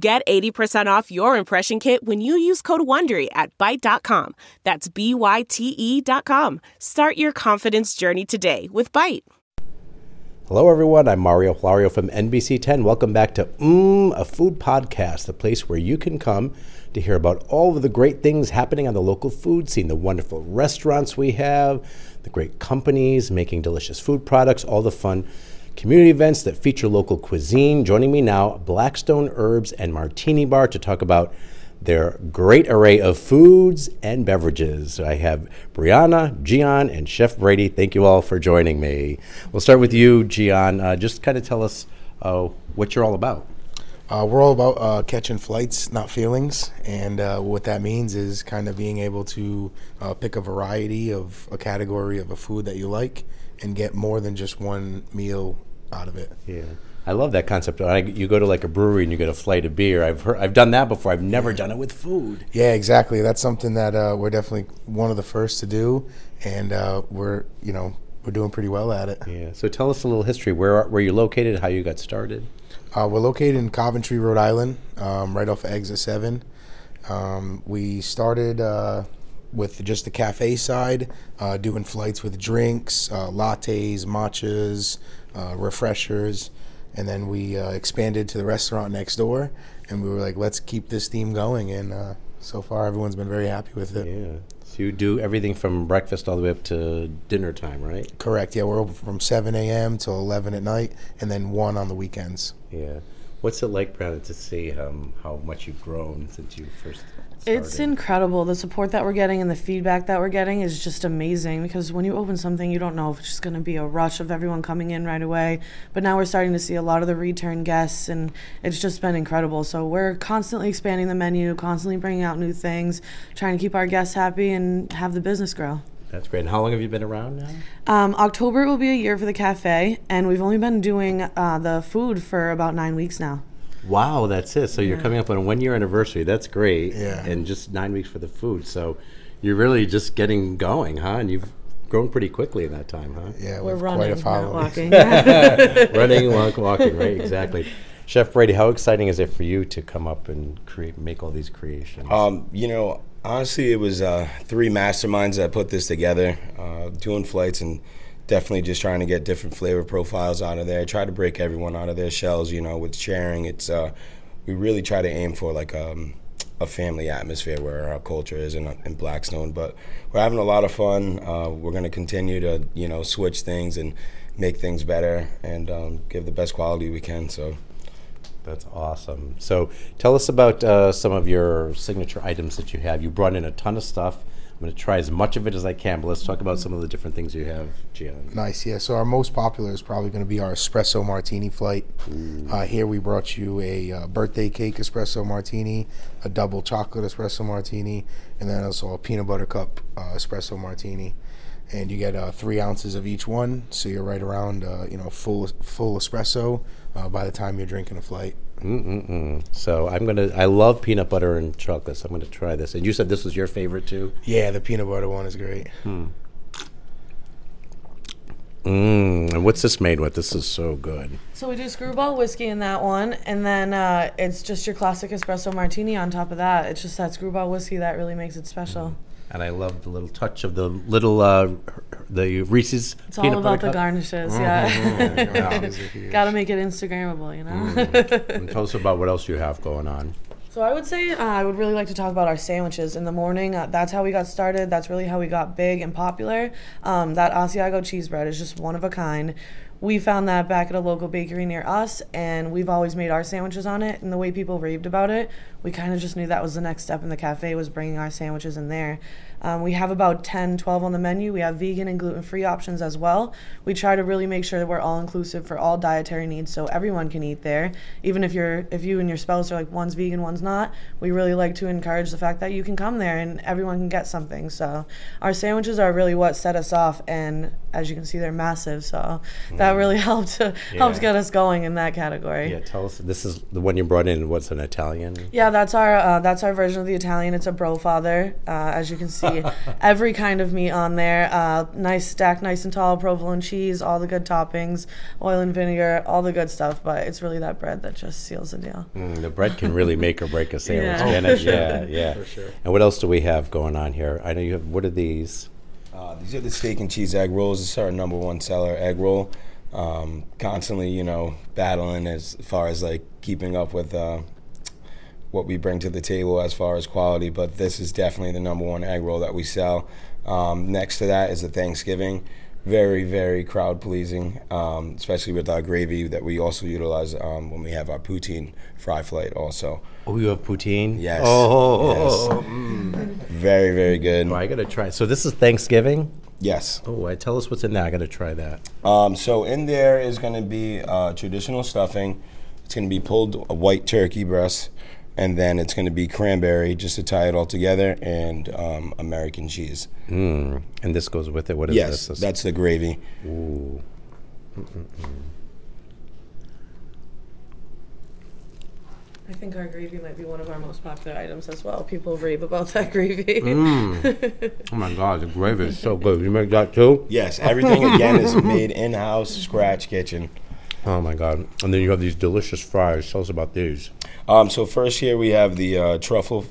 Get 80% off your impression kit when you use code WONDERY at Byte.com. That's Byte.com. Start your confidence journey today with Byte. Hello, everyone. I'm Mario Florio from NBC10. Welcome back to A Food Podcast, the place where you can come to hear about all of the great things happening on the local food scene, the wonderful restaurants we have, the great companies making delicious food products, all the fun community events that feature local cuisine. Joining me now, Blackstone Herbs and Martini Bar, to talk about their great array of foods and beverages. I have Brianna, Gian, and Chef Brady. Thank you all for joining me. We'll start with you, Gian. Just kind of tell us what you're all about. We're all about catching flights, not feelings. And what that means is kind of being able to pick a variety of a category of a food that you like and get more than just one meal out of it. Yeah. I love that concept. You go to like a brewery and you get a flight of beer. I've done that before. I've never done it with food. Yeah, exactly. That's something that we're definitely one of the first to do, and we're doing pretty well at it. Yeah. So tell us a little history. Where you're located? How you got started? We're located in Coventry, Rhode Island, right off of Exit 7. We started with just the cafe side, doing flights with drinks, lattes, matchas, refreshers. And then we expanded to the restaurant next door, and we were like, let's keep this theme going. And so far, everyone's been very happy with it. Yeah. So you do everything from breakfast all the way up to dinner time, right? Correct. Yeah, we're open from 7 a.m. till 11 at night, and then 1 on the weekends. Yeah. What's it like, Brianna, to see how much you've grown since you first started? It's incredible. The support that we're getting and the feedback that we're getting is just amazing, because when you open something, you don't know if it's just going to be a rush of everyone coming in right away. But now we're starting to see a lot of the return guests, and it's just been incredible. So we're constantly expanding the menu, constantly bringing out new things, trying to keep our guests happy and have the business grow. That's great. And how long have you been around now? October will be a year for the cafe, and we've only been doing the food for about 9 weeks now. Wow, that's it. So you're coming up on a 1-year anniversary. That's great. Yeah. And just 9 weeks for the food. So you're really just getting going, huh? And you've grown pretty quickly in that time, huh? Yeah, we're running, quite a following. Not walking. Running, walking, right? Exactly. Chef Brady, how exciting is it for you to come up and make all these creations? Honestly, it was three masterminds that put this together, doing flights and definitely just trying to get different flavor profiles out of there. Try to break everyone out of their shells, with sharing. It's we really try to aim for like a family atmosphere where our culture is in Blackstone. But we're having a lot of fun. We're going to continue to, switch things and make things better and give the best quality we can. So. That's awesome. So tell us about some of your signature items that you have. You brought in a ton of stuff. I'm going to try as much of it as I can, but let's talk about some of the different things you have, Gian. Nice, yeah. So our most popular is probably going to be our espresso martini flight. Here we brought you a birthday cake espresso martini, a double chocolate espresso martini, and then also a peanut butter cup espresso martini. And you get 3 ounces of each one, so you're right around, full espresso by the time you're drinking a flight. So I love peanut butter and chocolate, so I'm gonna try this. And you said this was your favorite too? Yeah, the peanut butter one is great. And what's this made with? This is so good. So we do Screwball whiskey in that one, and then it's just your classic espresso martini on top of that. It's just that Screwball whiskey that really makes it special. And I love the little touch of the little the Reese's peanut butter. It's all about the garnishes, yeah. Got to make it Instagrammable, And tell us about what else you have going on. So I would say I would really like to talk about our sandwiches in the morning. That's how we got started. That's really how we got big and popular. That Asiago cheese bread is just one of a kind. we found that back at a local bakery near us, and we've always made our sandwiches on it. And the way people raved about it, we kind of just knew that was the next step in the cafe, was bringing our sandwiches in there. We have about 10, 12 on the menu. We have vegan and gluten-free options as well. We try to really make sure that we're all-inclusive for all dietary needs, so everyone can eat there. Even if you and your spouse are like, one's vegan, one's not, we really like to encourage the fact that you can come there and everyone can get something. So our sandwiches are really what set us off, and as you can see, they're massive, so that really helped get us going in that category. Yeah, tell us, this is the one you brought in, what's an Italian? Yeah, that's our version of the Italian. It's a Broffather, as you can see. Every kind of meat on there, nice stack, nice and tall, provolone cheese, all the good toppings, oil and vinegar, all the good stuff, but it's really that bread that just seals the deal. The bread can really make or break a sandwich. For sure. And what else do we have going on here? I know you have, what are these? These are the steak and cheese egg rolls. This is our number one seller egg roll. Constantly, battling as far as like keeping up with what we bring to the table as far as quality, but this is definitely the number one egg roll that we sell. Next to that is the Thanksgiving. Very, very crowd pleasing, especially with our gravy that we also utilize when we have our poutine fry flight also. Oh, you have poutine? Yes. Very, very good. Well, I got to try. So this is Thanksgiving? Yes. Oh, tell us what's in there. I got to try that. So in there is going to be traditional stuffing. It's going to be pulled white turkey breast. And then it's going to be cranberry, just to tie it all together, and American cheese. And this goes with it? What is this? Yes, that's the gravy. Ooh. I think our gravy might be one of our most popular items as well. People rave about that gravy. Oh, my God, the gravy is so good. You make that, too? Yes, everything, again, is made in-house, scratch kitchen. Oh, my God. And then you have these delicious fries. Tell us about these. So first here we have the truffle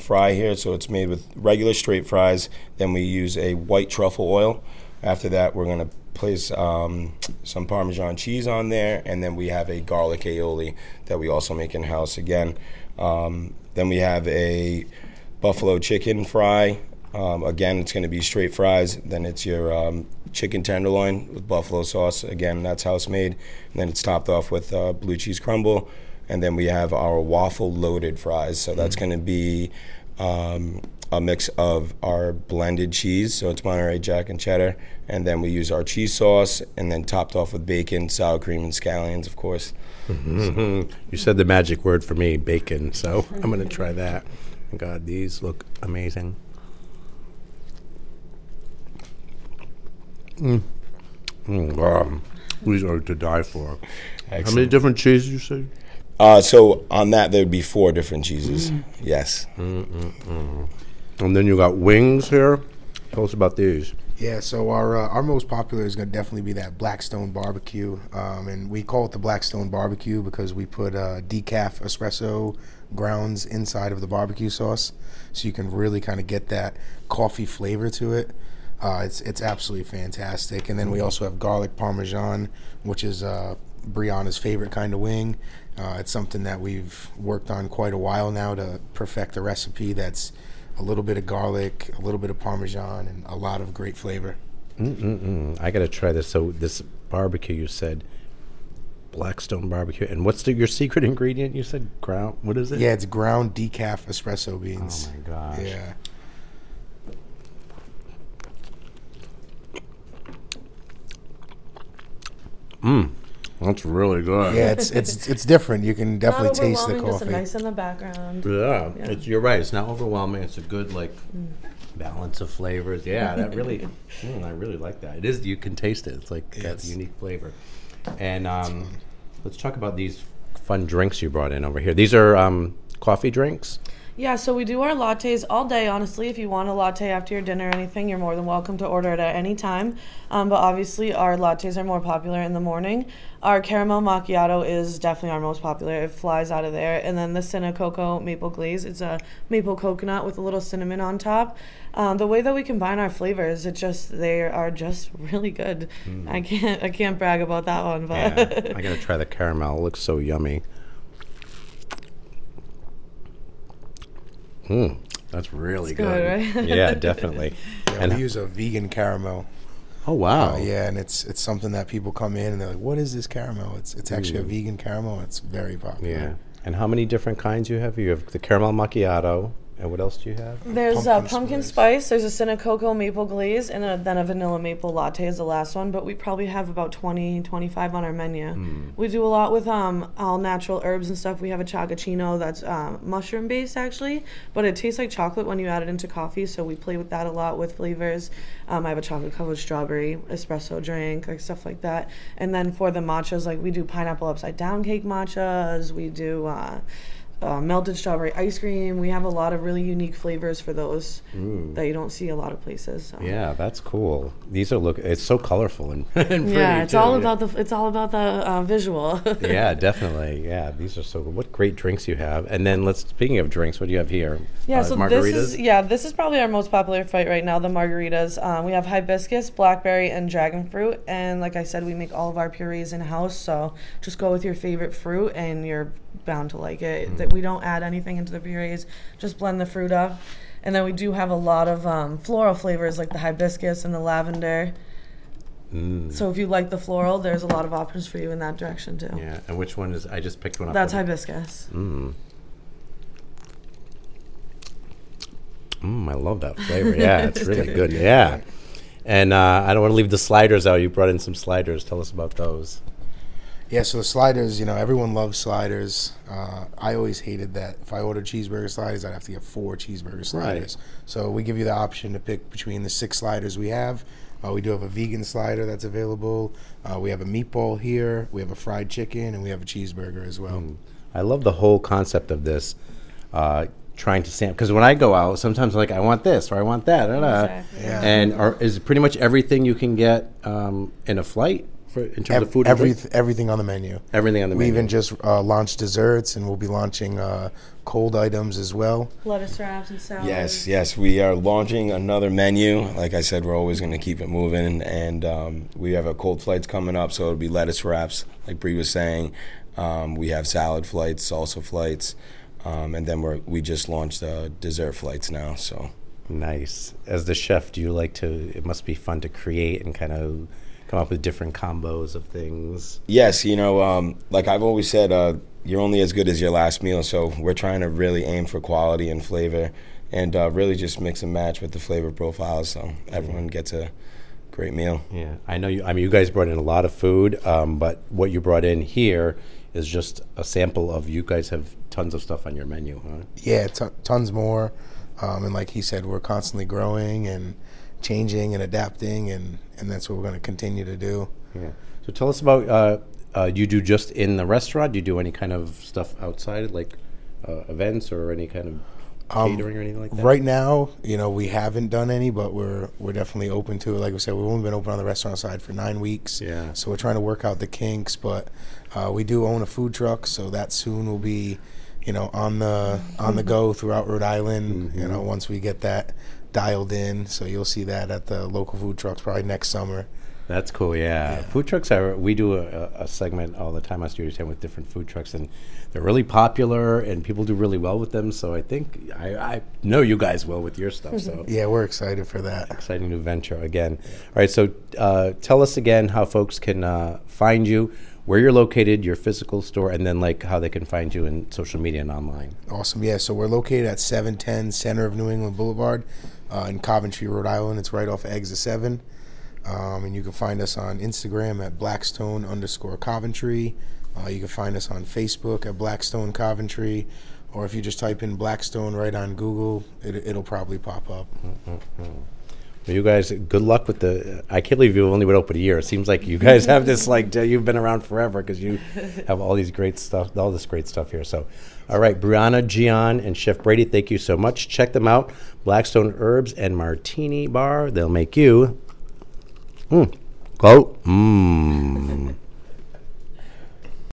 fry here. So it's made with regular straight fries. Then we use a white truffle oil. After that, we're going to place some Parmesan cheese on there. And then we have a garlic aioli that we also make in-house again. Then we have a buffalo chicken fry. Again, it's going to be straight fries. Then it's your chicken tenderloin with buffalo sauce. Again, that's house made. And then it's topped off with blue cheese crumble. And then we have our waffle loaded fries. So that's going to be a mix of our blended cheese. So it's Monterey Jack and cheddar. And then we use our cheese sauce, and then topped off with bacon, sour cream, and scallions, of course. So. You said the magic word for me, bacon. So I'm going to try that. God, these look amazing. These are to die for. Excellent. How many different cheeses you say? So on that, there'd be 4 different cheeses. Yes. And then you got wings here. Tell us about these. Yeah, so our most popular is going to definitely be that Blackstone barbecue. And we call it the Blackstone barbecue because we put decaf espresso grounds inside of the barbecue sauce. So you can really kind of get that coffee flavor to it. It's absolutely fantastic. And then we also have garlic parmesan, which is Brianna's favorite kind of wing. It's something that we've worked on quite a while now to perfect a recipe that's a little bit of garlic, a little bit of parmesan, and a lot of great flavor. I got to try this. So this barbecue, you said, Blackstone barbecue. And what's your secret ingredient? You said ground. What is it? Yeah, it's ground decaf espresso beans. Oh, my gosh. Yeah. That's really good. Yeah, it's different. You can definitely taste the coffee. It's nice in the background. Yeah. You're right. It's not overwhelming. It's a good balance of flavors. Yeah, that really, I really like that. It is. You can taste it. It's got unique flavor. And let's talk about these fun drinks you brought in over here. These are coffee drinks. Yeah, so we do our lattes all day, honestly. If you want a latte after your dinner or anything, you're more than welcome to order it at any time. But obviously, our lattes are more popular in the morning. Our caramel macchiato is definitely our most popular. It flies out of there. And then the Cinnacocco maple glaze. It's a maple coconut with a little cinnamon on top. The way that we combine our flavors, they are just really good. I can't brag about that one. But I got to try the caramel. It looks so yummy. That's really good. Right? Yeah, definitely. Yeah, and we use a vegan caramel. Oh, wow. Yeah, and it's something that people come in and they're like, what is this caramel? It's actually a vegan caramel. It's very popular. Yeah. And how many different kinds you have? You have the caramel macchiato. And what else do you have? There's pumpkin spice. There's a Cinnaccocoa maple glaze, and then a vanilla maple latte is the last one. But we probably have about 20, 25 on our menu. Mm. We do a lot with all natural herbs and stuff. We have a Chagachino that's mushroom based actually, but it tastes like chocolate when you add it into coffee. So we play with that a lot with flavors. I have a chocolate covered strawberry espresso drink, like stuff like that. And then for the matchas, like we do pineapple upside down cake matchas. We do. Melted strawberry ice cream. We have a lot of really unique flavors for those that you don't see a lot of places. So. Yeah, that's cool. These are it's so colorful and pretty. Yeah, it's all about the visual. Yeah, definitely. Yeah, these are so good. What great drinks you have. And then speaking of drinks, what do you have here? Yeah, so margaritas? This is probably our most popular fight right now, the margaritas. We have hibiscus, blackberry, and dragon fruit. And like I said, we make all of our purees in-house, so just go with your favorite fruit and you're bound to like it. Mm. We don't add anything into the purees, just blend the fruit up. And then we do have a lot of floral flavors like the hibiscus and the lavender. Mm. So if you like the floral, there's a lot of options for you in that direction too. Yeah, and which one I just picked one up. That's hibiscus. Mm. I love that flavor. Yeah, it's really good. Yeah. And I don't want to leave the sliders out. You brought in some sliders. Tell us about those. Yeah, so the sliders, everyone loves sliders. I always hated that if I ordered cheeseburger sliders, I'd have to get 4 cheeseburger sliders. Right. So we give you the option to pick between the 6 sliders we have. We do have a vegan slider that's available. We have a meatball here. We have a fried chicken, and we have a cheeseburger as well. Mm. I love the whole concept of this, trying to sample. Because when I go out, sometimes I'm like, I want this or I want that. Exactly. Yeah. And is pretty much everything you can get in a flight? In terms of food, everything on the menu. We even just launched desserts, and we'll be launching cold items as well. Lettuce wraps and salads. Yes, we are launching another menu. Like I said, we're always going to keep it moving, and we have a cold flights coming up, so it'll be lettuce wraps, like Bree was saying. We have salad flights, salsa flights, and then we just launched dessert flights now. So nice. As the chef, do you like to? It must be fun to create and kind of come up with different combos of things. Yes, like I've always said, you're only as good as your last meal, so we're trying to really aim for quality and flavor and really just mix and match with the flavor profiles so everyone gets a great meal. Yeah, I know you guys brought in a lot of food, but what you brought in here is just a sample of you guys have tons of stuff on your menu, huh? Yeah, tons more. And like he said, we're constantly growing and changing and adapting, and that's what we're going to continue to do. Yeah. So tell us about you do just in the restaurant? Do you do any kind of stuff outside, like events or any kind of catering or anything like that? Right now, we haven't done any, but we're definitely open to it. Like we said, we've only been open on the restaurant side for 9 weeks. Yeah. So we're trying to work out the kinks, but we do own a food truck, so that soon will be, on the go throughout Rhode Island. Mm-hmm. Once we get that dialed in, so you'll see that at the local food trucks probably next summer. That's cool. Yeah. Food trucks we do a segment all the time on Studio 10 with different food trucks, and they're really popular and people do really well with them, so I think I know you guys will with your stuff. So yeah, we're excited for that exciting new venture again. Yeah. All right, so tell us again how folks can find you, where you're located, your physical store, and then like how they can find you in social media and online. Awesome. Yeah, so we're located at 710 Center of New England Boulevard in Coventry, Rhode Island. It's right off Exit 7. And you can find us on Instagram at Blackstone_Coventry. You can find us on Facebook at Blackstone Coventry. Or if you just type in Blackstone right on Google, it'll probably pop up. Mm-hmm. Well, you guys, good luck with I can't believe you've only been open a year. It seems like you guys have this, you've been around forever because you have all this great stuff here. So, all right, Brianna, Gian, and Chef Brady, thank you so much. Check them out, Blackstone Herbs and Martini Bar. They'll make you, quote,